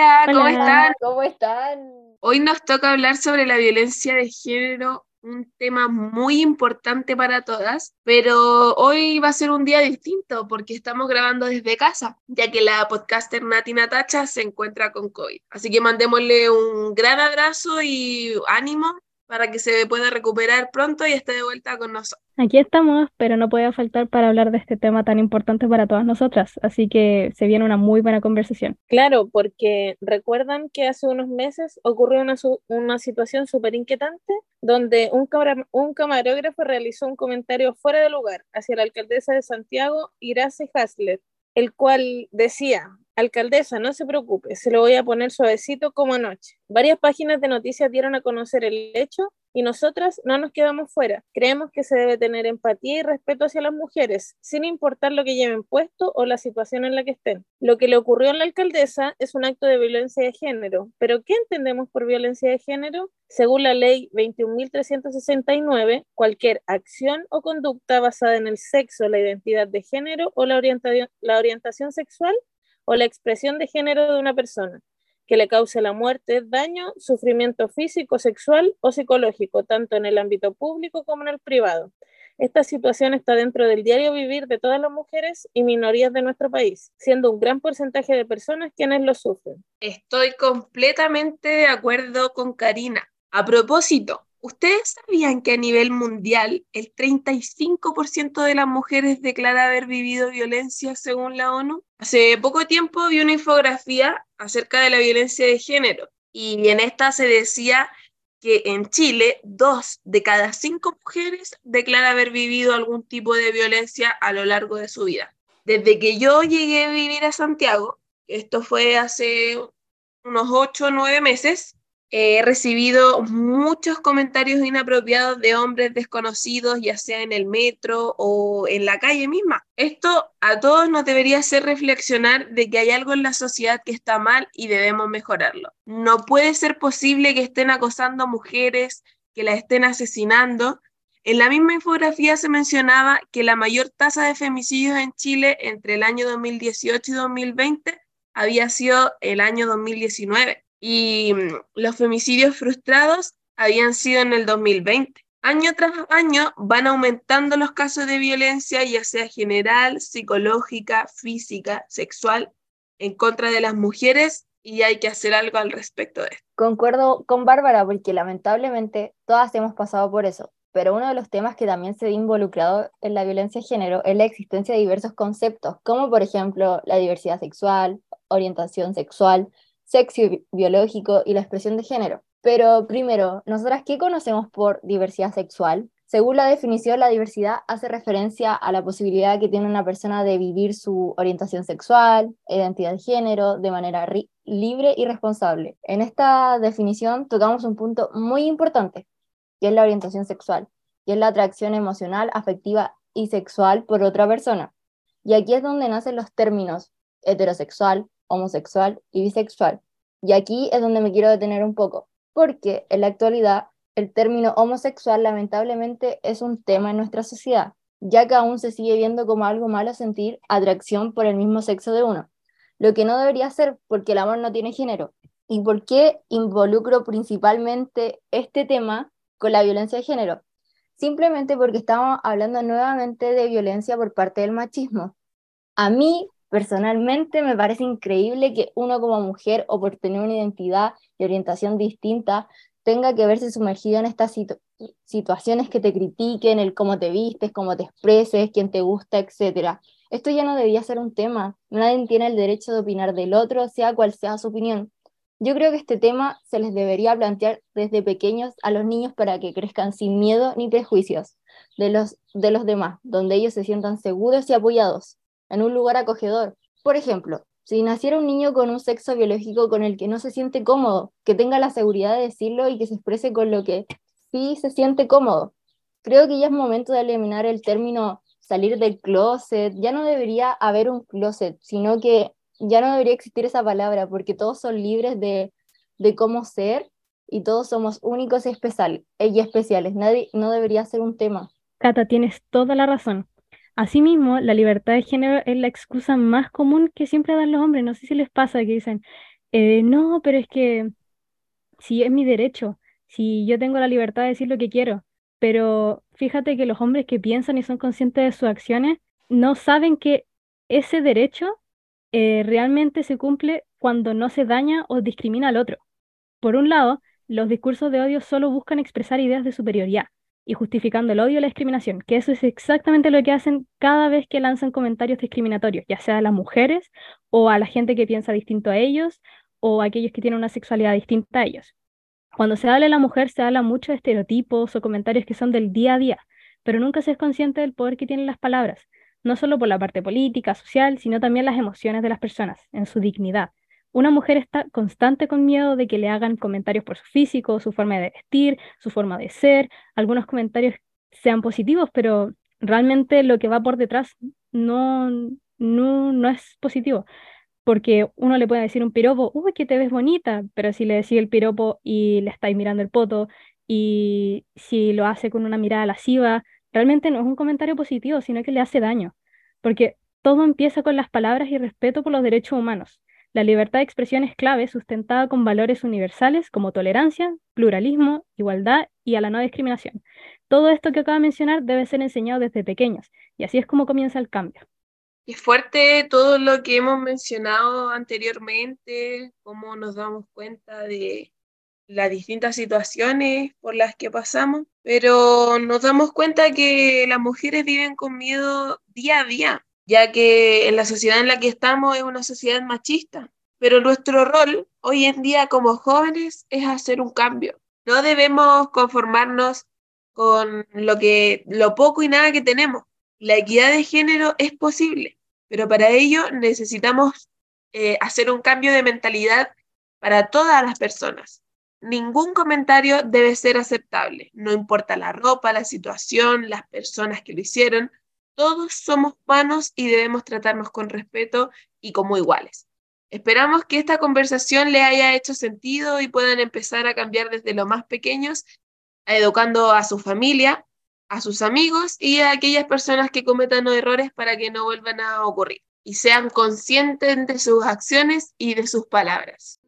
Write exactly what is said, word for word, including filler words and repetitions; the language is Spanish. Hola, ¿cómo Hola. están? ¿Cómo están? Hoy nos toca hablar sobre la violencia de género, un tema muy importante para todas, pero hoy va a ser un día distinto porque estamos grabando desde casa, ya que la podcaster Nati Natacha se encuentra con COVID. Así que mandémosle un gran abrazo y ánimo para que se pueda recuperar pronto y esté de vuelta con nosotros. Aquí estamos, pero no podía faltar para hablar de este tema tan importante para todas nosotras, así que se viene una muy buena conversación. Claro, porque recuerdan que hace unos meses ocurrió una, su- una situación súper inquietante, donde un, cabra- un camarógrafo realizó un comentario fuera de lugar hacia la alcaldesa de Santiago, Irace Haslet, el cual decía: "Alcaldesa, no se preocupe, se lo voy a poner suavecito como anoche". Varias páginas de noticias dieron a conocer el hecho y nosotras no nos quedamos fuera. Creemos que se debe tener empatía y respeto hacia las mujeres, sin importar lo que lleven puesto o la situación en la que estén. Lo que le ocurrió a la alcaldesa es un acto de violencia de género. ¿Pero qué entendemos por violencia de género? Según la ley veintiuno mil trescientos sesenta y nueve, cualquier acción o conducta basada en el sexo, la identidad de género o la orientación, la orientación sexual o la expresión de género de una persona, que le cause la muerte, daño, sufrimiento físico, sexual o psicológico, tanto en el ámbito público como en el privado. Esta situación está dentro del diario vivir de todas las mujeres y minorías de nuestro país, siendo un gran porcentaje de personas quienes lo sufren. Estoy completamente de acuerdo con Karina. A propósito, ¿ustedes sabían que a nivel mundial el treinta y cinco por ciento de las mujeres declara haber vivido violencia según la ONU? Hace poco tiempo vi una infografía acerca de la violencia de género y en esta se decía que en Chile dos de cada cinco mujeres declara haber vivido algún tipo de violencia a lo largo de su vida. Desde que yo llegué a vivir a Santiago, esto fue hace unos ocho o nueve meses, he recibido muchos comentarios inapropiados de hombres desconocidos, ya sea en el metro o en la calle misma. Esto a todos nos debería hacer reflexionar de que hay algo en la sociedad que está mal y debemos mejorarlo. No puede ser posible que estén acosando a mujeres, que las estén asesinando. En la misma infografía se mencionaba que la mayor tasa de femicidios en Chile entre el año dos mil dieciocho y dos mil veinte había sido el año dos mil diecinueve. Y los femicidios frustrados habían sido en el dos mil veinte. Año tras año van aumentando los casos de violencia, ya sea general, psicológica, física, sexual, en contra de las mujeres, y hay que hacer algo al respecto de esto. Concuerdo con Bárbara, porque lamentablemente todas hemos pasado por eso. Pero uno de los temas que también se ve involucrado en la violencia de género es la existencia de diversos conceptos, como por ejemplo la diversidad sexual, orientación sexual, sexo biológico y la expresión de género. Pero primero, ¿nosotras qué conocemos por diversidad sexual? Según la definición, la diversidad hace referencia a la posibilidad que tiene una persona de vivir su orientación sexual, identidad de género, de manera ri- libre y responsable. En esta definición tocamos un punto muy importante, que es la orientación sexual, que es la atracción emocional, afectiva y sexual por otra persona. Y aquí es donde nacen los términos heterosexual, homosexual y bisexual. Y aquí es donde me quiero detener un poco, porque en la actualidad el término homosexual lamentablemente es un tema en nuestra sociedad, ya que aún se sigue viendo como algo malo sentir atracción por el mismo sexo de uno, lo que no debería ser porque el amor no tiene género. ¿Y por qué involucro principalmente este tema con la violencia de género? Simplemente porque estamos hablando nuevamente de violencia por parte del machismo. A mí, personalmente me parece increíble que uno como mujer, o por tener una identidad y orientación distinta, tenga que verse sumergido en estas situ- situaciones que te critiquen, el cómo te vistes, cómo te expreses, quién te gusta, etcétera. Esto ya no debería ser un tema. Nadie tiene el derecho de opinar del otro, sea cual sea su opinión. Yo creo que este tema se les debería plantear desde pequeños a los niños para que crezcan sin miedo ni prejuicios de los, de los demás, donde ellos se sientan seguros y apoyados en un lugar acogedor. Por ejemplo, si naciera un niño con un sexo biológico con el que no se siente cómodo, que tenga la seguridad de decirlo y que se exprese con lo que sí se siente cómodo. Creo que ya es momento de eliminar el término salir del closet. Ya no debería haber un closet, sino que ya no debería existir esa palabra, porque todos son libres de, de cómo ser y todos somos únicos y especiales. Nadie, no debería ser un tema. Cata, tienes toda la razón. Asimismo, la libertad de género es la excusa más común que siempre dan los hombres. No sé si les pasa que dicen, Eh, no, pero es que si es mi derecho, si yo tengo la libertad de decir lo que quiero, pero fíjate que los hombres que piensan y son conscientes de sus acciones no saben que ese derecho eh, realmente se cumple cuando no se daña o discrimina al otro. Por un lado, los discursos de odio solo buscan expresar ideas de superioridad y justificando el odio y la discriminación, que eso es exactamente lo que hacen cada vez que lanzan comentarios discriminatorios, ya sea a las mujeres o a la gente que piensa distinto a ellos o a aquellos que tienen una sexualidad distinta a ellos. Cuando se habla de la mujer, se habla mucho de estereotipos o comentarios que son del día a día, pero nunca se es consciente del poder que tienen las palabras, no solo por la parte política, social, sino también las emociones de las personas, en su dignidad. Una mujer está constante con miedo de que le hagan comentarios por su físico, su forma de vestir, su forma de ser, algunos comentarios sean positivos, pero realmente lo que va por detrás no, no, no es positivo, porque uno le puede decir un piropo, uy, que te ves bonita, pero si le decís el piropo y le estáis mirando el poto, y si lo hace con una mirada lasciva, realmente no es un comentario positivo, sino que le hace daño, porque todo empieza con las palabras y respeto por los derechos humanos. La libertad de expresión es clave, sustentada con valores universales como tolerancia, pluralismo, igualdad y a la no discriminación. Todo esto que acabo de mencionar debe ser enseñado desde pequeños, y así es como comienza el cambio. Es fuerte todo lo que hemos mencionado anteriormente, cómo nos damos cuenta de las distintas situaciones por las que pasamos, pero nos damos cuenta que las mujeres viven con miedo día a día, ya que en la sociedad en la que estamos es una sociedad machista. Pero nuestro rol hoy en día como jóvenes es hacer un cambio. No debemos conformarnos con lo que, lo poco y nada que tenemos. La equidad de género es posible, pero para ello necesitamos eh, hacer un cambio de mentalidad para todas las personas. Ningún comentario debe ser aceptable, no importa la ropa, la situación, las personas que lo hicieron. Todos somos humanos y debemos tratarnos con respeto y como iguales. Esperamos que esta conversación les haya hecho sentido y puedan empezar a cambiar desde los más pequeños, educando a su familia, a sus amigos y a aquellas personas que cometan errores para que no vuelvan a ocurrir y sean conscientes de sus acciones y de sus palabras.